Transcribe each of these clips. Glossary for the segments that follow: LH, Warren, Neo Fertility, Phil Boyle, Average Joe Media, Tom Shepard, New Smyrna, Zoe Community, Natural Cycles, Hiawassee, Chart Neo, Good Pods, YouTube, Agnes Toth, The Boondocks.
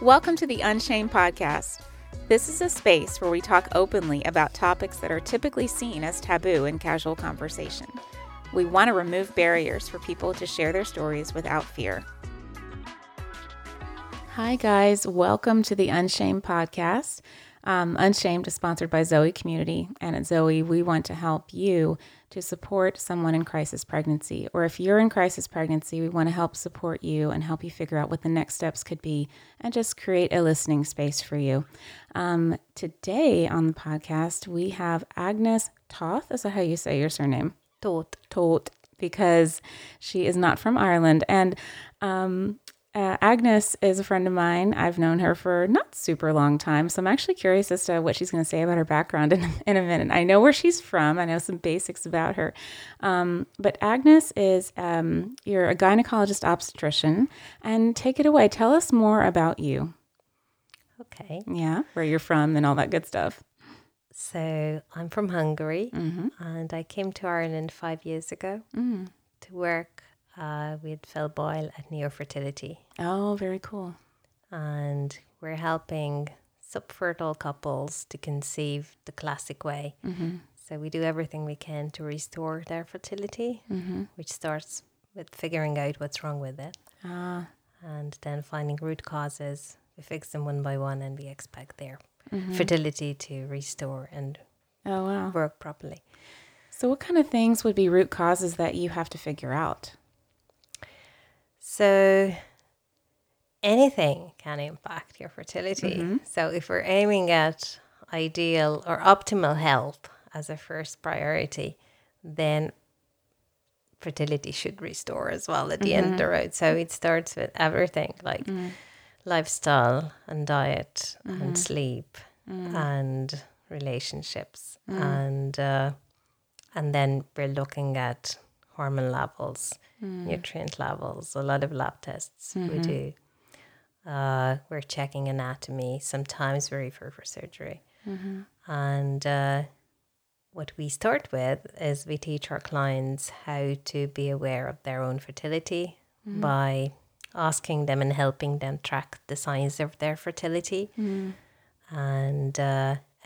Welcome to the Unshamed Podcast. This is a space where we talk openly about topics that are typically seen as taboo in casual conversation. We want to remove barriers for people to share their stories without fear. Hi guys, welcome to the Unshamed Podcast. Unshamed is sponsored by Zoe Community, and at Zoe, we want to help you to support someone in crisis pregnancy. Or if you're in crisis pregnancy, we want to help support you and help you figure out what the next steps could be and just create a listening space for you. Today on the podcast, we have Agnes Toth. Is that how you say your surname? Toth. Toth, because she is not from Ireland. And Agnes is a friend of mine. I've known her for not super long time, so I'm actually curious as to what she's going to say about her background in a minute. I know where she's from. I know some basics about her. But Agnes is, you're a gynecologist obstetrician, and take it away. Tell us more about you. Okay. Yeah, where you're from and all that good stuff. So I'm from Hungary, and I came to Ireland 5 years ago to work with Phil Boyle at Neo Fertility. Oh, very cool. And we're helping subfertile couples to conceive the classic way. So we do everything we can to restore their fertility, which starts with figuring out what's wrong with it. And then finding root causes. We fix them one by one, and we expect their fertility to restore and work properly. So what kind of things would be root causes that you have to figure out? So anything can impact your fertility. So if we're aiming at ideal or optimal health as a first priority, then fertility should restore as well at the end of the road. So it starts with everything like lifestyle and diet and sleep and relationships. And then we're looking at hormone levels, nutrient levels, a lot of lab tests we do. We're checking anatomy. Sometimes we refer for surgery. And what we start with is we teach our clients how to be aware of their own fertility by asking them and helping them track the signs of their fertility. And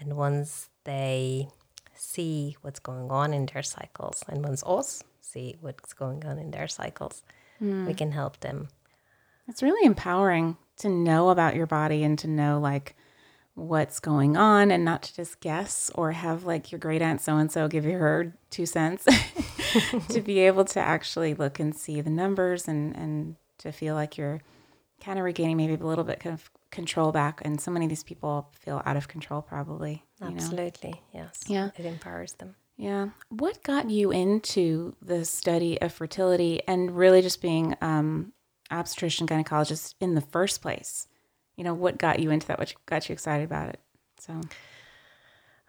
once they see what's going on in their cycles, and once us see what's going on in their cycles, we can help them. It's really empowering to know about your body and to know like what's going on, and not to just guess or have like your great aunt so-and-so give you her 2 cents to be able to actually look and see the numbers, and to feel like you're kind of regaining maybe a little bit of control back. And so many of these people feel out of control probably. Absolutely. You know? Yes. Yeah. It empowers them. Yeah. What got you into the study of fertility and really just being obstetrician gynecologist in the first place? You know, what got you into that? What got you excited about it? So,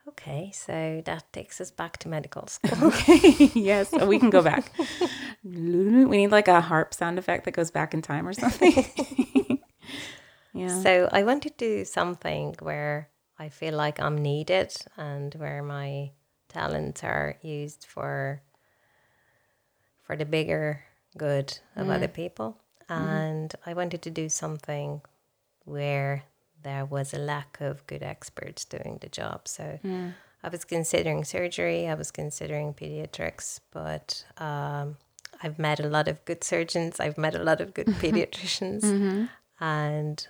okay. So that takes us back to medical school. Okay. Yes. We can go back. We need like a harp sound effect that goes back in time or something. Yeah. So I want to do something where I feel like I'm needed and where my talents are used for the bigger good of other people. And I wanted to do something where there was a lack of good experts doing the job. So I was considering surgery, I was considering pediatrics, but I've met a lot of good surgeons, I've met a lot of good pediatricians. And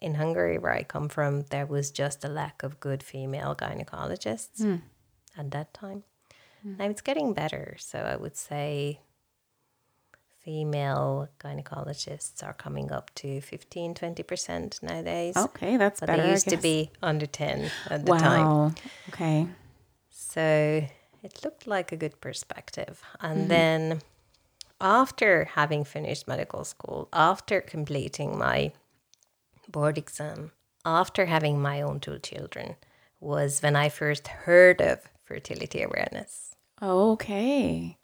in Hungary, where I come from, there was just a lack of good female gynecologists at that time. Now it's getting better. So I would say female gynecologists are coming up to 15, 20% nowadays. Okay, that's but better. They used to be under 10 at the time. Wow, okay. So it looked like a good perspective. And then after having finished medical school, after completing my board exam, after having my own 2 children, was when I first heard of fertility awareness. Okay.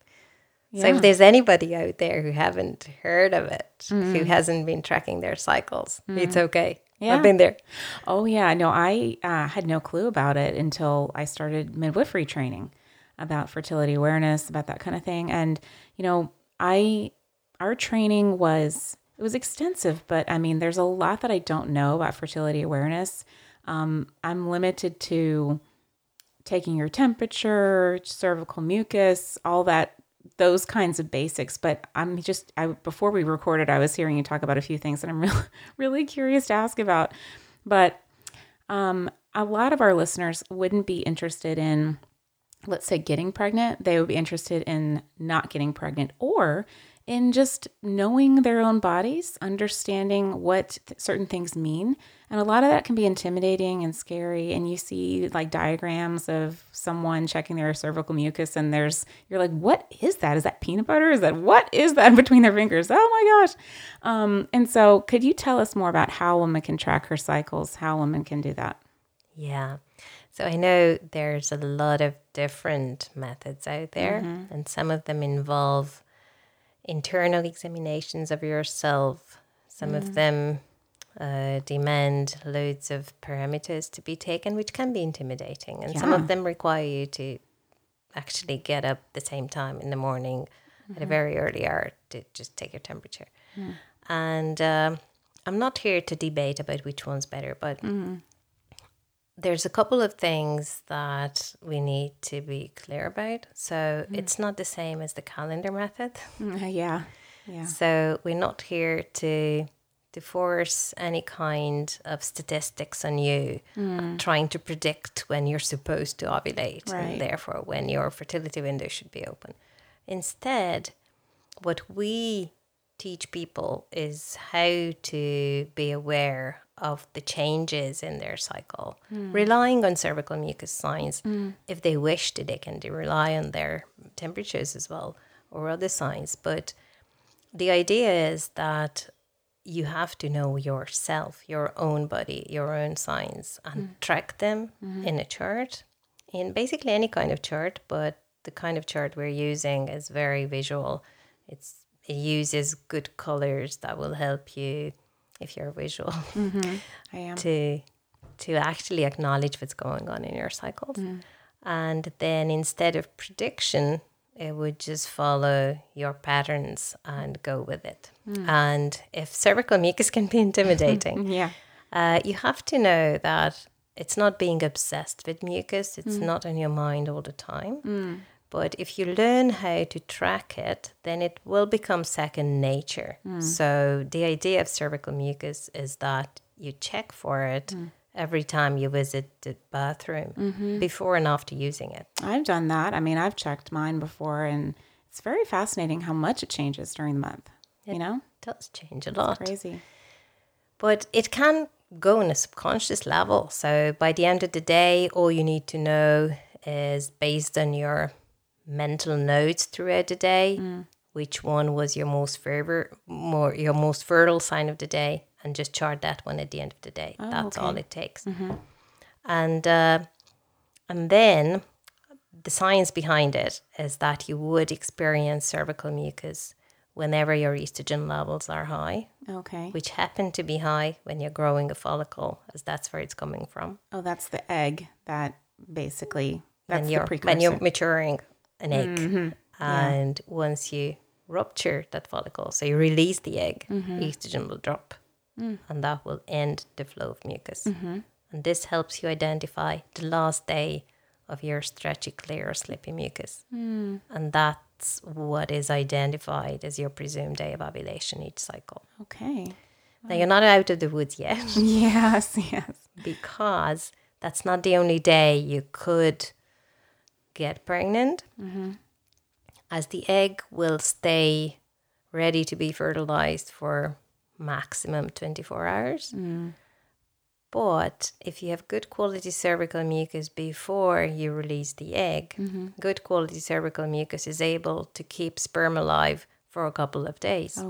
Yeah. So if there's anybody out there who haven't heard of it, who hasn't been tracking their cycles, it's okay. Yeah. I've been there. Oh, yeah. No, I had no clue about it until I started midwifery training about fertility awareness, about that kind of thing. And, you know, our training was it was extensive, but I mean, there's a lot that I don't know about fertility awareness. I'm limited to taking your temperature, cervical mucus, all that, those kinds of basics. But I'm just, before we recorded, I was hearing you talk about a few things that I'm really curious to ask about. But a lot of our listeners wouldn't be interested in, let's say, getting pregnant. They would be interested in not getting pregnant, or in just knowing their own bodies, understanding what certain things mean. And a lot of that can be intimidating and scary. And you see like diagrams of someone checking their cervical mucus, and you're like, what is that? Is that peanut butter? What is that between their fingers? Oh my gosh. And so could you tell us more about how a woman can track her cycles, how a woman can do that? Yeah. So I know there's a lot of different methods out there, mm-hmm. and some of them involve internal examinations of yourself. Some of them demand loads of parameters to be taken, which can be intimidating. And some of them require you to actually get up the same time in the morning at a very early hour to just take your temperature. Mm. And I'm not here to debate about which one's better, but there's a couple of things that we need to be clear about. So it's not the same as the calendar method. Yeah. So we're not here to force any kind of statistics on you, trying to predict when you're supposed to ovulate, and therefore when your fertility window should be open. Instead, what we teach people is how to be aware of the changes in their cycle, relying on cervical mucus signs. If they wish to, they can rely on their temperatures as well, or other signs. But the idea is that you have to know yourself, your own body, your own signs, and track them in a chart, in basically any kind of chart. But the kind of chart we're using is very visual. It uses good colors that will help you, if you're visual, I am. To actually acknowledge what's going on in your cycles. And then instead of prediction, it would just follow your patterns and go with it. And if cervical mucus can be intimidating, you have to know that it's not being obsessed with mucus. It's not on your mind all the time. But if you learn how to track it, then it will become second nature. So the idea of cervical mucus is that you check for it every time you visit the bathroom, before and after using it. I've done that. I mean, I've checked mine before, and it's very fascinating how much it changes during the month. It does change a lot. It's crazy. But it can go on a subconscious level. So by the end of the day, all you need to know is, based on your mental notes throughout the day, which one was your most fertile sign of the day, and just chart that one at the end of the day. All it takes. And then the science behind it is that you would experience cervical mucus whenever your estrogen levels are high, which happen to be high when you're growing a follicle, as that's where it's coming from. That's the egg that basically, that's the precursor. When you're maturing an egg, and once you rupture that follicle, so you release the egg, estrogen will drop, and that will end the flow of mucus. And this helps you identify the last day of your stretchy, clear, or slippy mucus. And that's what is identified as your presumed day of ovulation each cycle. Now, you're not out of the woods yet. Yes. Because that's not the only day you could get pregnant, as the egg will stay ready to be fertilized for maximum 24 hours. But if you have good quality cervical mucus before you release the egg, good quality cervical mucus is able to keep sperm alive for a couple of days.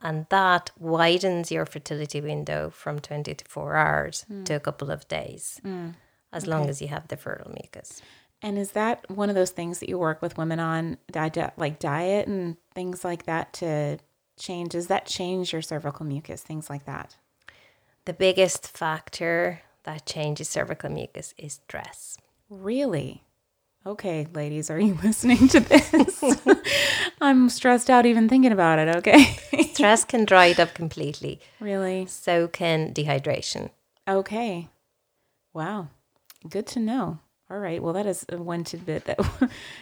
And that widens your fertility window from 24 hours to a couple of days, as long as you have the fertile mucus. And is that one of those things that you work with women on, like diet and things like that, to change? Does that change your cervical mucus, things like that? The biggest factor that changes cervical mucus is stress. Really? okay, ladies, are you listening to this? I'm stressed out even thinking about it, okay? Stress can dry it up completely. Really? So can dehydration. Okay. Wow. Good to know. All right. Well, that is one tidbit that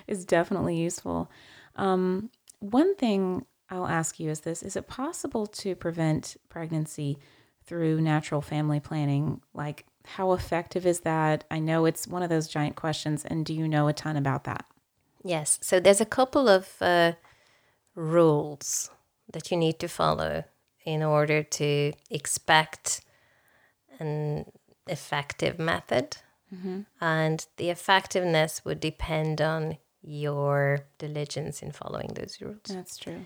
is definitely useful. One thing I'll ask you is this. Is it possible to prevent pregnancy through natural family planning? Like, how effective is that? I know it's one of those giant questions. And do you know a ton about that? Yes. So there's a couple of rules that you need to follow in order to expect an effective method. Mm-hmm. And the effectiveness would depend on your diligence in following those rules. That's true.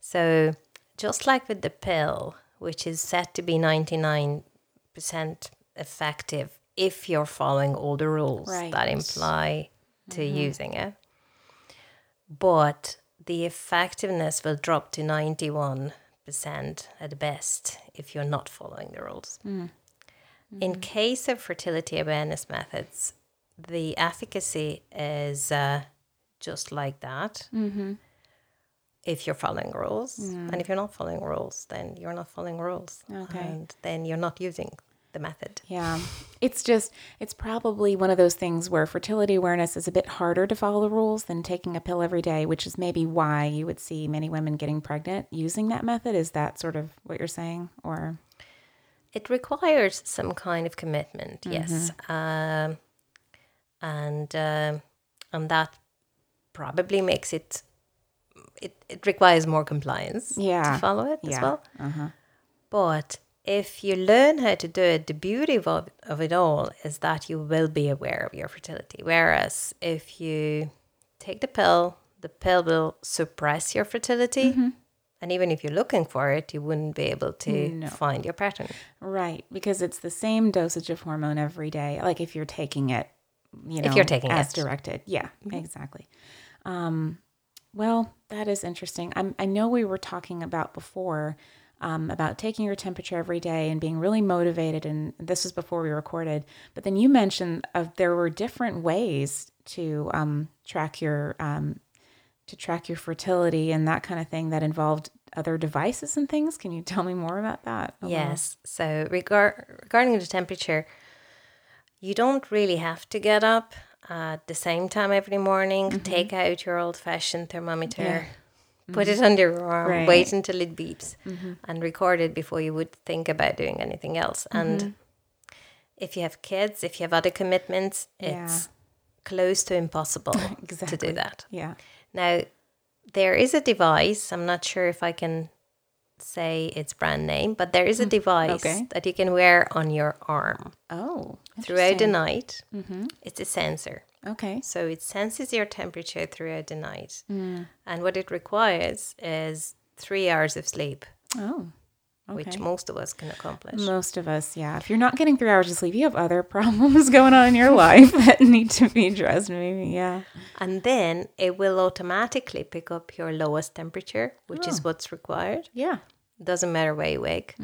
So just like with the pill, which is said to be 99% effective if you're following all the rules that imply to using it. But the effectiveness will drop to 91% at best if you're not following the rules. Mm. Mm-hmm. In case of fertility awareness methods, the efficacy is just like that. Mm-hmm. If you're following rules, and if you're not following rules, then you're not following rules. Okay. And then you're not using the method. Yeah. It's just, it's probably one of those things where fertility awareness is a bit harder to follow the rules than taking a pill every day, which is maybe why you would see many women getting pregnant using that method. Is that sort of what you're saying? Or it requires some kind of commitment, yes. And that probably makes it, it requires more compliance to follow it as well. Uh-huh. But if you learn how to do it, the beauty of it all is that you will be aware of your fertility. Whereas if you take the pill will suppress your fertility. Mm-hmm. And even if you're looking for it, you wouldn't be able to find your pattern. Right, because it's the same dosage of hormone every day. Like if you're taking it, you know, if you're taking as directed. Yeah, exactly. Well, that is interesting. I know we were talking about before about taking your temperature every day and being really motivated. And this was before we recorded. But then you mentioned there were different ways to track your fertility and that kind of thing that involved other devices and things. Can you tell me more about that? Yes. So regarding the temperature, you don't really have to get up at the same time every morning. Mm-hmm. Take out your old-fashioned thermometer, put it under your arm, wait until it beeps, and record it before you would think about doing anything else. And if you have kids, if you have other commitments, it's close to impossible to do that. Yeah. Now, there is a device. I'm not sure if I can say its brand name, but there is a device that you can wear on your arm throughout the night. It's a sensor. Okay. So it senses your temperature throughout the night. And what it requires is 3 hours of sleep. Oh. Okay. Which most of us can accomplish. Most of us, yeah. If you're not getting 3 hours of sleep, you have other problems going on in your life that need to be addressed, maybe, yeah. And then it will automatically pick up your lowest temperature, which is what's required. Yeah. Doesn't matter where you wake.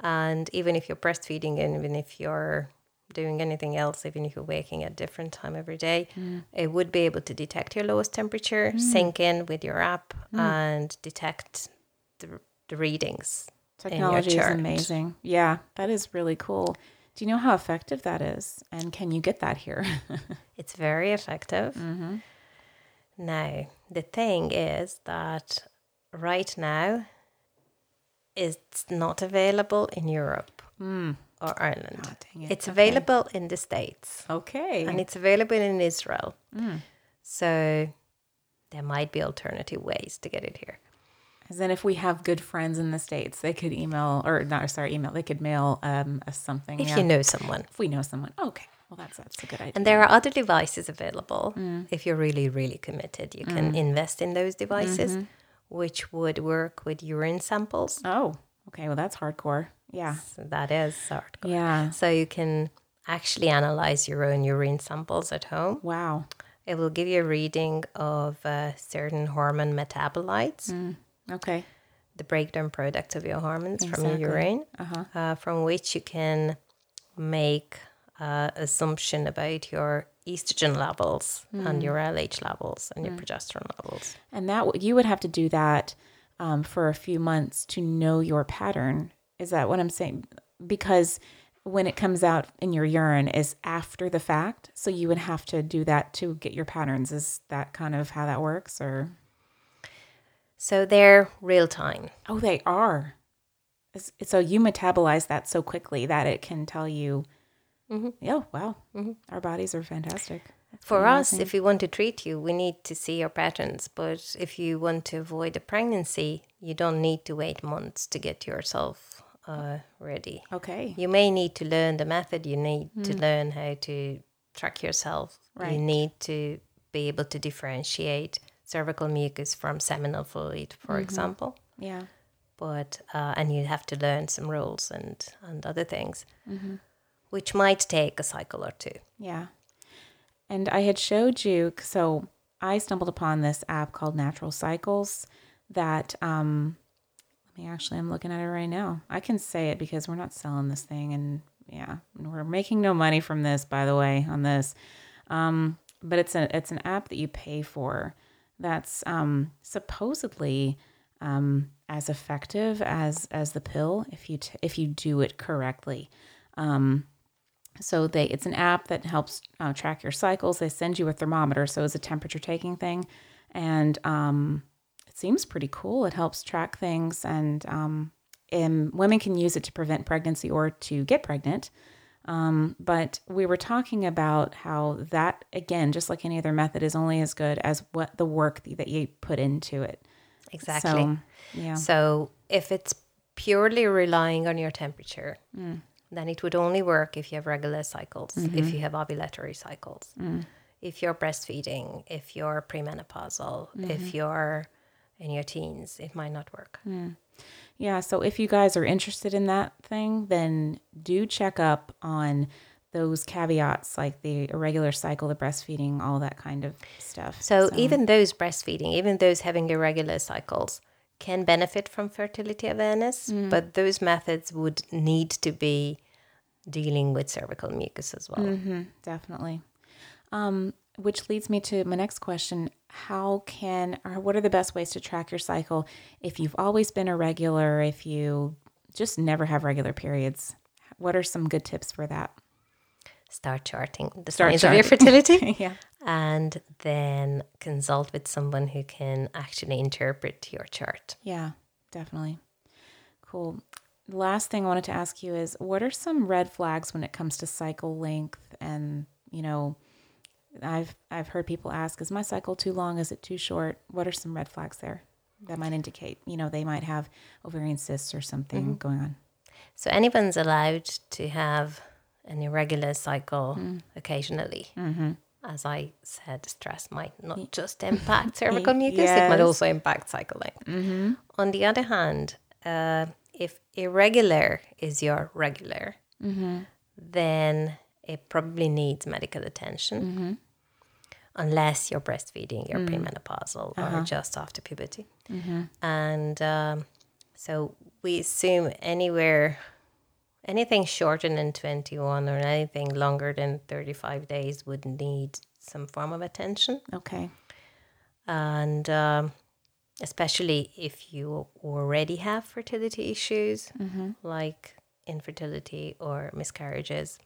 And even if you're breastfeeding and even if you're doing anything else, even if you're waking at a different time every day, it would be able to detect your lowest temperature, sync in with your app, and detect the readings. Technology is amazing. Yeah, that is really cool. Do you know how effective that is? And can you get that here? It's very effective. Mm-hmm. Now, the thing is that right now it's not available in Europe or Ireland. Oh, dang it. It's available in the States. Okay. And it's available in Israel. So there might be alternative ways to get it here. As in, if we have good friends in the States, they could They could mail us something. If you know someone. If we know someone. Okay. Well, that's a good idea. And there are other devices available. If you're really, really committed, you can invest in those devices, which would work with urine samples. Oh, okay. Well, that's hardcore. Yeah. So that is hardcore. Yeah. So you can actually analyze your own urine samples at home. Wow. It will give you a reading of certain hormone metabolites. Okay. The breakdown products of your hormones from your urine, from which you can make an assumption about your estrogen levels and your LH levels and your progesterone levels. And that you would have to do that for a few months to know your pattern. Is that what I'm saying? Because when it comes out in your urine is after the fact. So you would have to do that to get your patterns. Is that kind of how that works, or? So they're real time. Oh, they are. So you metabolize that so quickly that it can tell you, oh, wow, our bodies are fantastic. That's for us, if we want to treat you, we need to see your patterns. But if you want to avoid a pregnancy, you don't need to wait months to get yourself ready. Okay. You may need to learn the method. You need to learn how to track yourself. Right. You need to be able to differentiate cervical mucus from seminal fluid, for example. Yeah. But and you have to learn some rules and other things, which might take a cycle or two. Yeah. And I had showed you, so I stumbled upon this app called Natural Cycles that, I'm looking at it right now. I can say it because we're not selling this thing, and yeah, we're making no money from this, by the way, on this. But it's an app that you pay for that's supposedly as effective as the pill if you do it correctly. So it's an app that helps track your cycles. They send you a thermometer, so it's a temperature taking thing, and it seems pretty cool. It helps track things, and women can use it to prevent pregnancy or to get pregnant. But we were talking about how that, again, just like any other method, is only as good as what the work that you put into it. Exactly. So, yeah. So if it's purely relying on your temperature, then it would only work if you have regular cycles, if you have ovulatory cycles, if you're breastfeeding, if you're premenopausal, if you're in your teens, it might not work. Yeah, so if you guys are interested in that thing, then do check up on those caveats, like the irregular cycle, the breastfeeding, all that kind of stuff. So even those breastfeeding, even those having irregular cycles, can benefit from fertility awareness, but those methods would need to be dealing with cervical mucus as well. Definitely. Which leads me to my next question. What are the best ways to track your cycle if you've always been irregular, if you just never have regular periods? What are some good tips for that? Start charting the signs of your fertility. Yeah. And then consult with someone who can actually interpret your chart. Yeah, definitely. Cool. The last thing I wanted to ask you is, what are some red flags when it comes to cycle length? And, you know, I've heard people ask, is my cycle too long? Is it too short? What are some red flags there that might indicate, you know, they might have ovarian cysts or something going on? So anyone's allowed to have an irregular cycle occasionally. As I said, stress might not just impact cervical mucus, it might also impact cycle length. On the other hand, if irregular is your regular, then it probably needs medical attention, unless you're breastfeeding, you're premenopausal, or just after puberty. And so we assume anything shorter than 21 or anything longer than 35 days would need some form of attention. Okay. And especially if you already have fertility issues, like infertility or miscarriages,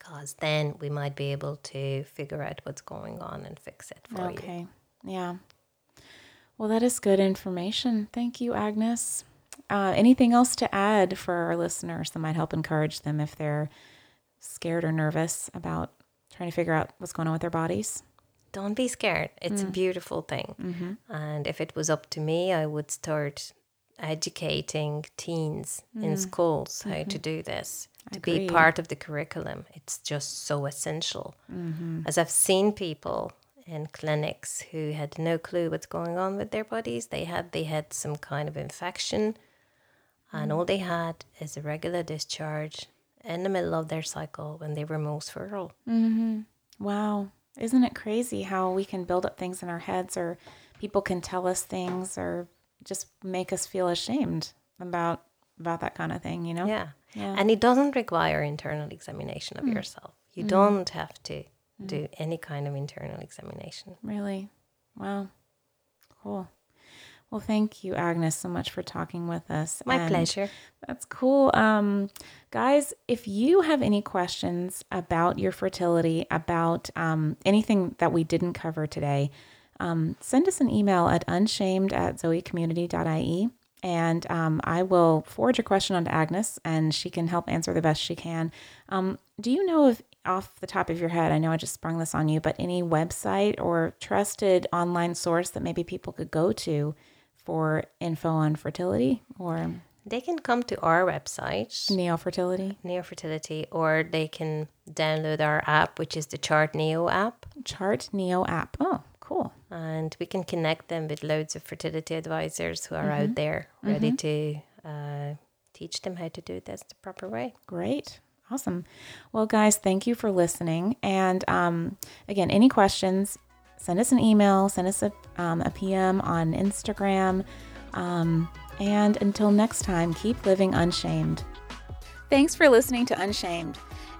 because then we might be able to figure out what's going on and fix it for you. Okay. Yeah. Well, that is good information. Thank you, Agnes. Anything else to add for our listeners that might help encourage them if they're scared or nervous about trying to figure out what's going on with their bodies? Don't be scared. It's a beautiful thing. And if it was up to me, I would start educating teens in schools how to do this, to be part of the curriculum. It's just so essential. As I've seen people in clinics who had no clue what's going on with their bodies. They had some kind of infection, and all they had is a regular discharge in the middle of their cycle when they were most fertile. Wow. Isn't it crazy how we can build up things in our heads, or people can tell us things, or just make us feel ashamed about that kind of thing, you know? Yeah. And it doesn't require internal examination of yourself. You don't have to do any kind of internal examination. Really? Wow. Cool. Well, thank you, Agnes, so much for talking with us. My pleasure. That's cool. Guys, if you have any questions about your fertility, about anything that we didn't cover today, send us an email at unshamed@zoecommunity.ie. And I will forward your question on to Agnes, and she can help answer the best she can. Do you know if, off the top of your head, I know I just sprung this on you, but any website or trusted online source that maybe people could go to for info on fertility? Or they can come to our website, Neo Fertility, or they can download our app, which is the Chart Neo app. Oh, cool. And we can connect them with loads of fertility advisors who are out there ready to teach them how to do this the proper way. Great. Awesome. Well, guys, thank you for listening. And again, any questions, send us an email, send us a PM on Instagram. And until next time, keep living unshamed. Thanks for listening to Unshamed.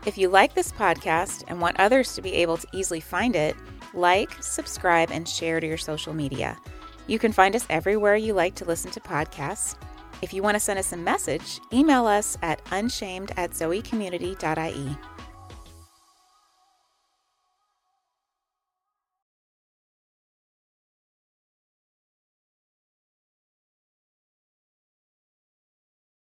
If you like this podcast and want others to be able to easily find it, like, subscribe, and share to your social media. You can find us everywhere you like to listen to podcasts. If you want to send us a message, email us at unshamed@zoecommunity.ie.